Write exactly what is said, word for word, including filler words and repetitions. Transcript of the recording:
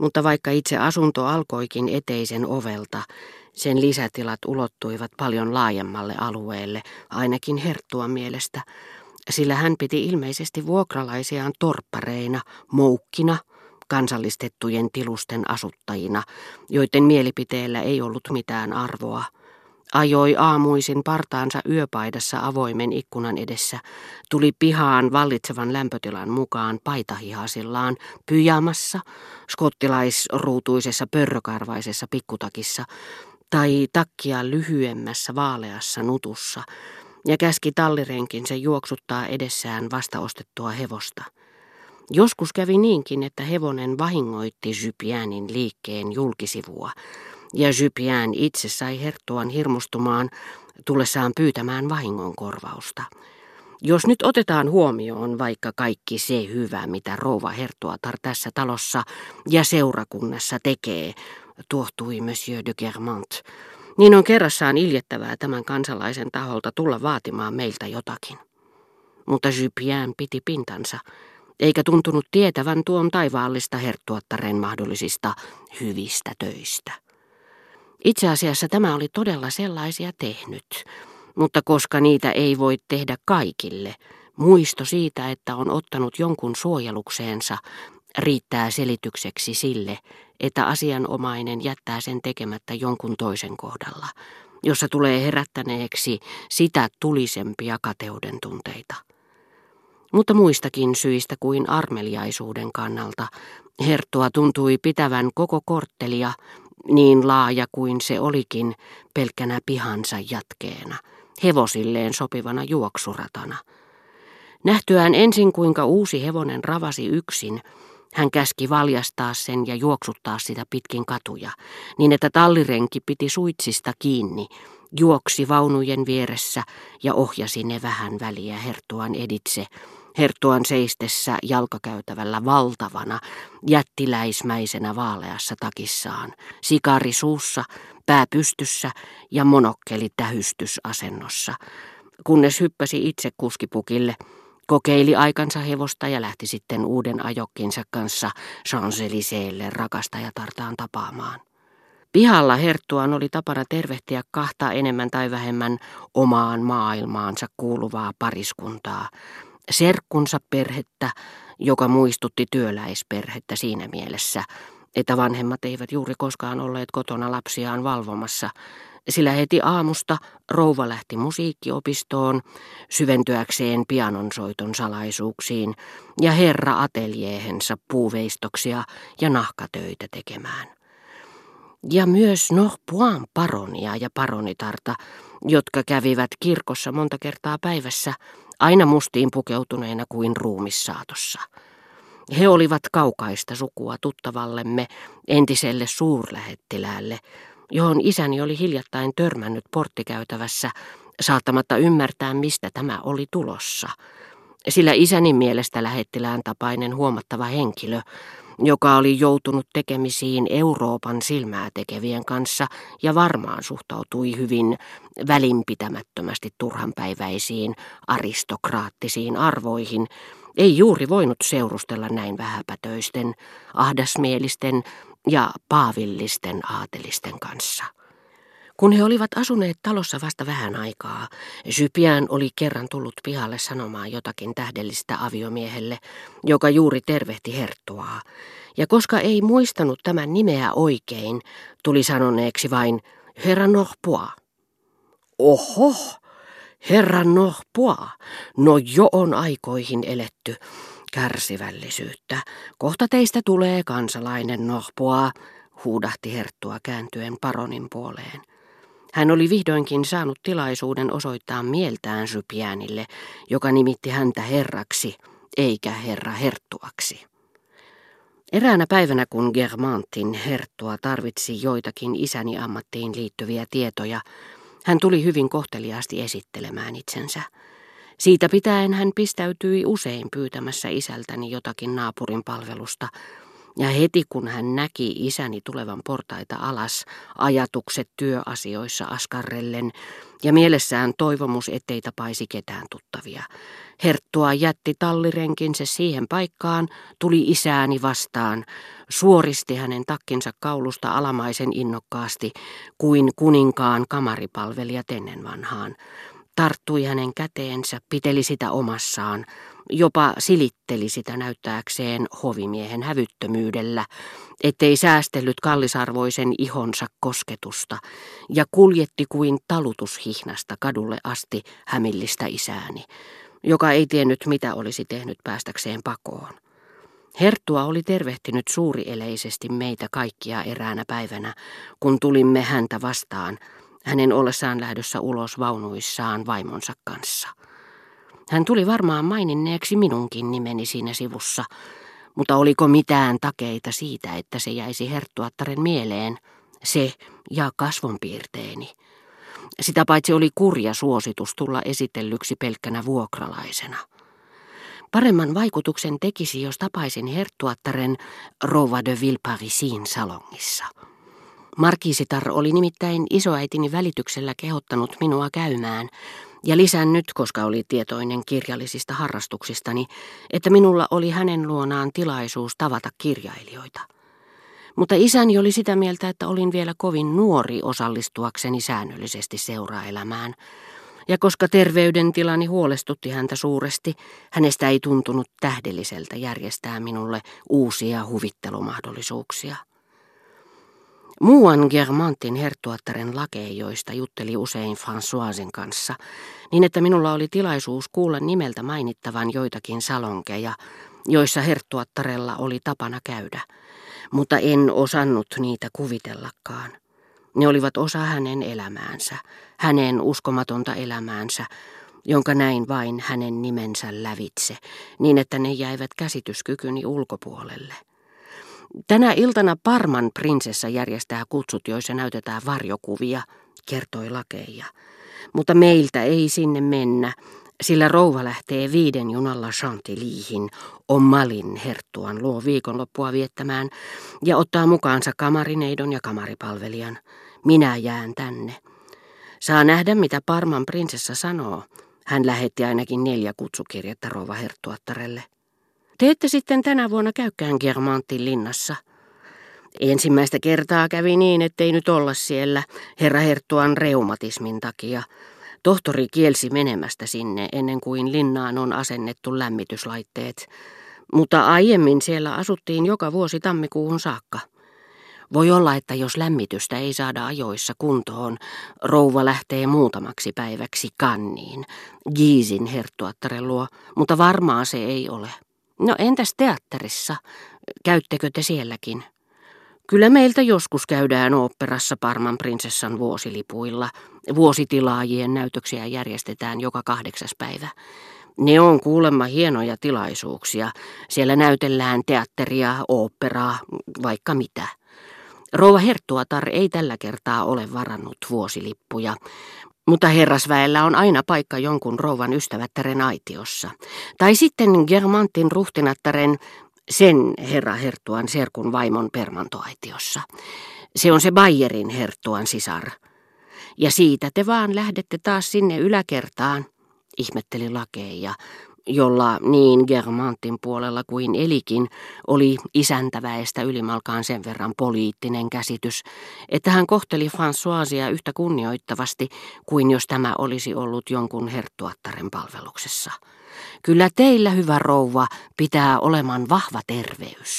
mutta vaikka itse asunto alkoikin eteisen ovelta, sen lisätilat ulottuivat paljon laajemmalle alueelle, ainakin herttuan mielestä, sillä hän piti ilmeisesti vuokralaisiaan torppareina, moukkina, kansallistettujen tilusten asuttajina, joiden mielipiteellä ei ollut mitään arvoa. Ajoi aamuisin partaansa yöpaidassa avoimen ikkunan edessä, tuli pihaan vallitsevan lämpötilan mukaan paitahihasillaan, pyjamassa, skottilaisruutuisessa pörrökarvaisessa pikkutakissa tai takkia lyhyemmässä vaaleassa nutussa, ja käski tallirenkinsä juoksuttaa edessään vastaostettua hevosta. Joskus kävi niinkin, että hevonen vahingoitti Zypianin liikkeen julkisivua, ja Zypian itse sai herttuan hirmustumaan tullessaan pyytämään vahingonkorvausta. Jos nyt otetaan huomioon vaikka kaikki se hyvä, mitä rouva herttuatar tässä talossa ja seurakunnassa tekee, tuohtui monsieur de Guermantes, niin on kerrassaan iljettävää tämän kansalaisen taholta tulla vaatimaan meiltä jotakin. Mutta Zypian piti pintansa, eikä tuntunut tietävän tuon taivaallista herttuattaren mahdollisista hyvistä töistä. Itse asiassa tämä oli todella sellaisia tehnyt, mutta koska niitä ei voi tehdä kaikille, muisto siitä, että on ottanut jonkun suojelukseensa, riittää selitykseksi sille, että asianomainen jättää sen tekemättä jonkun toisen kohdalla, jossa tulee herättäneeksi sitä tulisempia kateuden tunteita. Mutta muistakin syistä kuin armeliaisuuden kannalta herttua tuntui pitävän koko korttelia, niin laaja kuin se olikin, pelkkänä pihansa jatkeena, hevosilleen sopivana juoksuratana. Nähtyään ensin, kuinka uusi hevonen ravasi yksin, hän käski valjastaa sen ja juoksuttaa sitä pitkin katuja, niin että tallirenki piti suitsista kiinni, juoksi vaunujen vieressä ja ohjasi ne vähän väliä herttuan editse, herttuan seistessä jalkakäytävällä valtavana, jättiläismäisenä vaaleassa takissaan, sikari suussa, pää pystyssä ja monokkeli tähystysasennossa, kunnes hyppäsi itse kuskipukille, kokeili aikansa hevosta ja lähti sitten uuden ajokkinsa kanssa Champs-Élysées'lle rakastajatartaan tapaamaan. Pihalla herttuan oli tapana tervehtiä kahta enemmän tai vähemmän omaan maailmaansa kuuluvaa pariskuntaa, serkkunsa perhettä, joka muistutti työläisperhettä siinä mielessä, että vanhemmat eivät juuri koskaan olleet kotona lapsiaan valvomassa, sillä heti aamusta rouva lähti musiikkiopistoon syventyäkseen pianonsoiton salaisuuksiin ja herra ateljeehensa puuveistoksia ja nahkatöitä tekemään. Ja myös Norpoisin paronia ja paronitarta, jotka kävivät kirkossa monta kertaa päivässä, aina mustiin pukeutuneina kuin ruumissaatossa. He olivat kaukaista sukua tuttavallemme, entiselle suurlähettiläälle, johon isäni oli hiljattain törmännyt porttikäytävässä, saattamatta ymmärtää, mistä tämä oli tulossa. Sillä isäni mielestä lähettilään tapainen huomattava henkilö, joka oli joutunut tekemisiin Euroopan silmää tekevien kanssa ja varmaan suhtautui hyvin välinpitämättömästi turhanpäiväisiin aristokraattisiin arvoihin, ei juuri voinut seurustella näin vähäpätöisten, ahdasmielisten ja paavillisten aatelisten kanssa. Kun he olivat asuneet talossa vasta vähän aikaa, Zypian oli kerran tullut pihalle sanomaan jotakin tähdellistä aviomiehelle, joka juuri tervehti herttuaa. Ja koska ei muistanut tämän nimeä oikein, tuli sanoneeksi vain herra Norpois. Oho, herra Norpois, no jo on aikoihin eletty. Kärsivällisyyttä, kohta teistä tulee kansalainen Norpois, huudahti herttua kääntyen paronin puoleen. Hän oli vihdoinkin saanut tilaisuuden osoittaa mieltään Zypianille, joka nimitti häntä herraksi, eikä herra herttuaksi. Eräänä päivänä, kun Guermantesin herttua tarvitsi joitakin isäni ammattiin liittyviä tietoja, hän tuli hyvin kohteliaasti esittelemään itsensä. Siitä pitäen hän pistäytyi usein pyytämässä isältäni jotakin naapurin palvelusta, Ja heti kun hän näki isäni tulevan portaita alas, ajatukset työasioissa askarrellen ja mielessään toivomus, ettei tapaisi ketään tuttavia. Herttua jätti tallirenkinsä siihen paikkaan, tuli isääni vastaan, suoristi hänen takkinsa kaulusta alamaisen innokkaasti kuin kuninkaan kamaripalvelijat ennen vanhaan. Tarttui hänen käteensä, piteli sitä omassaan, jopa silitteli sitä näyttääkseen hovimiehen hävyttömyydellä, ettei säästellyt kallisarvoisen ihonsa kosketusta, ja kuljetti kuin talutushihnasta kadulle asti hämillistä isääni, joka ei tiennyt mitä olisi tehnyt päästäkseen pakoon. Herttua oli tervehtinyt suurieleisesti meitä kaikkia eräänä päivänä, kun tulimme häntä vastaan, hänen ollessaan lähdössä ulos vaunuissaan vaimonsa kanssa. Hän tuli varmaan maininneeksi minunkin nimeni siinä sivussa, mutta oliko mitään takeita siitä, että se jäisi herttuattaren mieleen, se ja kasvonpiirteeni. Sitä paitsi oli kurja suositus tulla esitellyksi pelkkänä vuokralaisena. Paremman vaikutuksen tekisi, jos tapaisin herttuattaren rouva de Villeparisin salongissa. Markiisitar oli nimittäin isoäitini välityksellä kehottanut minua käymään ja lisännyt, koska oli tietoinen kirjallisista harrastuksistani, että minulla oli hänen luonaan tilaisuus tavata kirjailijoita. Mutta isäni oli sitä mieltä, että olin vielä kovin nuori osallistuakseni säännöllisesti seuraelämään. Ja koska terveydentilani huolestutti häntä suuresti, hänestä ei tuntunut tähdelliseltä järjestää minulle uusia huvittelumahdollisuuksia. Muuan Guermantesin herttuattaren lakeijoista jutteli usein Françoisen kanssa, niin että minulla oli tilaisuus kuulla nimeltä mainittavan joitakin salonkeja, joissa herttuattarella oli tapana käydä, mutta en osannut niitä kuvitellakaan. Ne olivat osa hänen elämäänsä, hänen uskomatonta elämäänsä, jonka näin vain hänen nimensä lävitse, niin että ne jäivät käsityskykyni ulkopuolelle. Tänä iltana Parman prinsessa järjestää kutsut, joissa näytetään varjokuvia, kertoi lakeija. Mutta meiltä ei sinne mennä, sillä rouva lähtee viiden junalla Chantillyhin, Omalin herttuan luo viikonloppua viettämään ja ottaa mukaansa kamarineidon ja kamaripalvelijan. Minä jään tänne. Saa nähdä, mitä Parman prinsessa sanoo. Hän lähetti ainakin neljä kutsukirjettä rouva herttuattarelle. Te ette sitten tänä vuonna käykään Guermantesin linnassa. Ensimmäistä kertaa kävi niin, ettei nyt olla siellä herra herttuan reumatismin takia. Tohtori kielsi menemästä sinne ennen kuin linnaan on asennettu lämmityslaitteet. Mutta aiemmin siellä asuttiin joka vuosi tammikuuhun saakka. Voi olla, että jos lämmitystä ei saada ajoissa kuntoon, rouva lähtee muutamaksi päiväksi Kanniin, Giisin herttuattaren luo, mutta varmaa se ei ole. No entäs teatterissa? Käyttekö te sielläkin? Kyllä meiltä joskus käydään oopperassa Parman prinsessan vuosilipuilla. Vuositilaajien näytöksiä järjestetään joka kahdeksas päivä. Ne on kuulemma hienoja tilaisuuksia. Siellä näytellään teatteria, oopperaa, vaikka mitä. Rouva herttuatar ei tällä kertaa ole varannut vuosilippuja. Mutta herrasväellä on aina paikka jonkun rouvan ystävättären aitiossa. Tai sitten Guermantesin ruhtinattaren, sen herra herttuan serkun vaimon permantoaitiossa. Se on se Baijerin herttuan sisar. Ja siitä te vaan lähdette taas sinne yläkertaan, ihmetteli lakeija, jolla niin Guermantesin puolella kuin Elikin oli isäntäväestä ylimalkaan sen verran poliittinen käsitys, että hän kohteli Françoisia yhtä kunnioittavasti kuin jos tämä olisi ollut jonkun herttuattaren palveluksessa. Kyllä teillä, hyvä rouva, pitää oleman vahva terveys.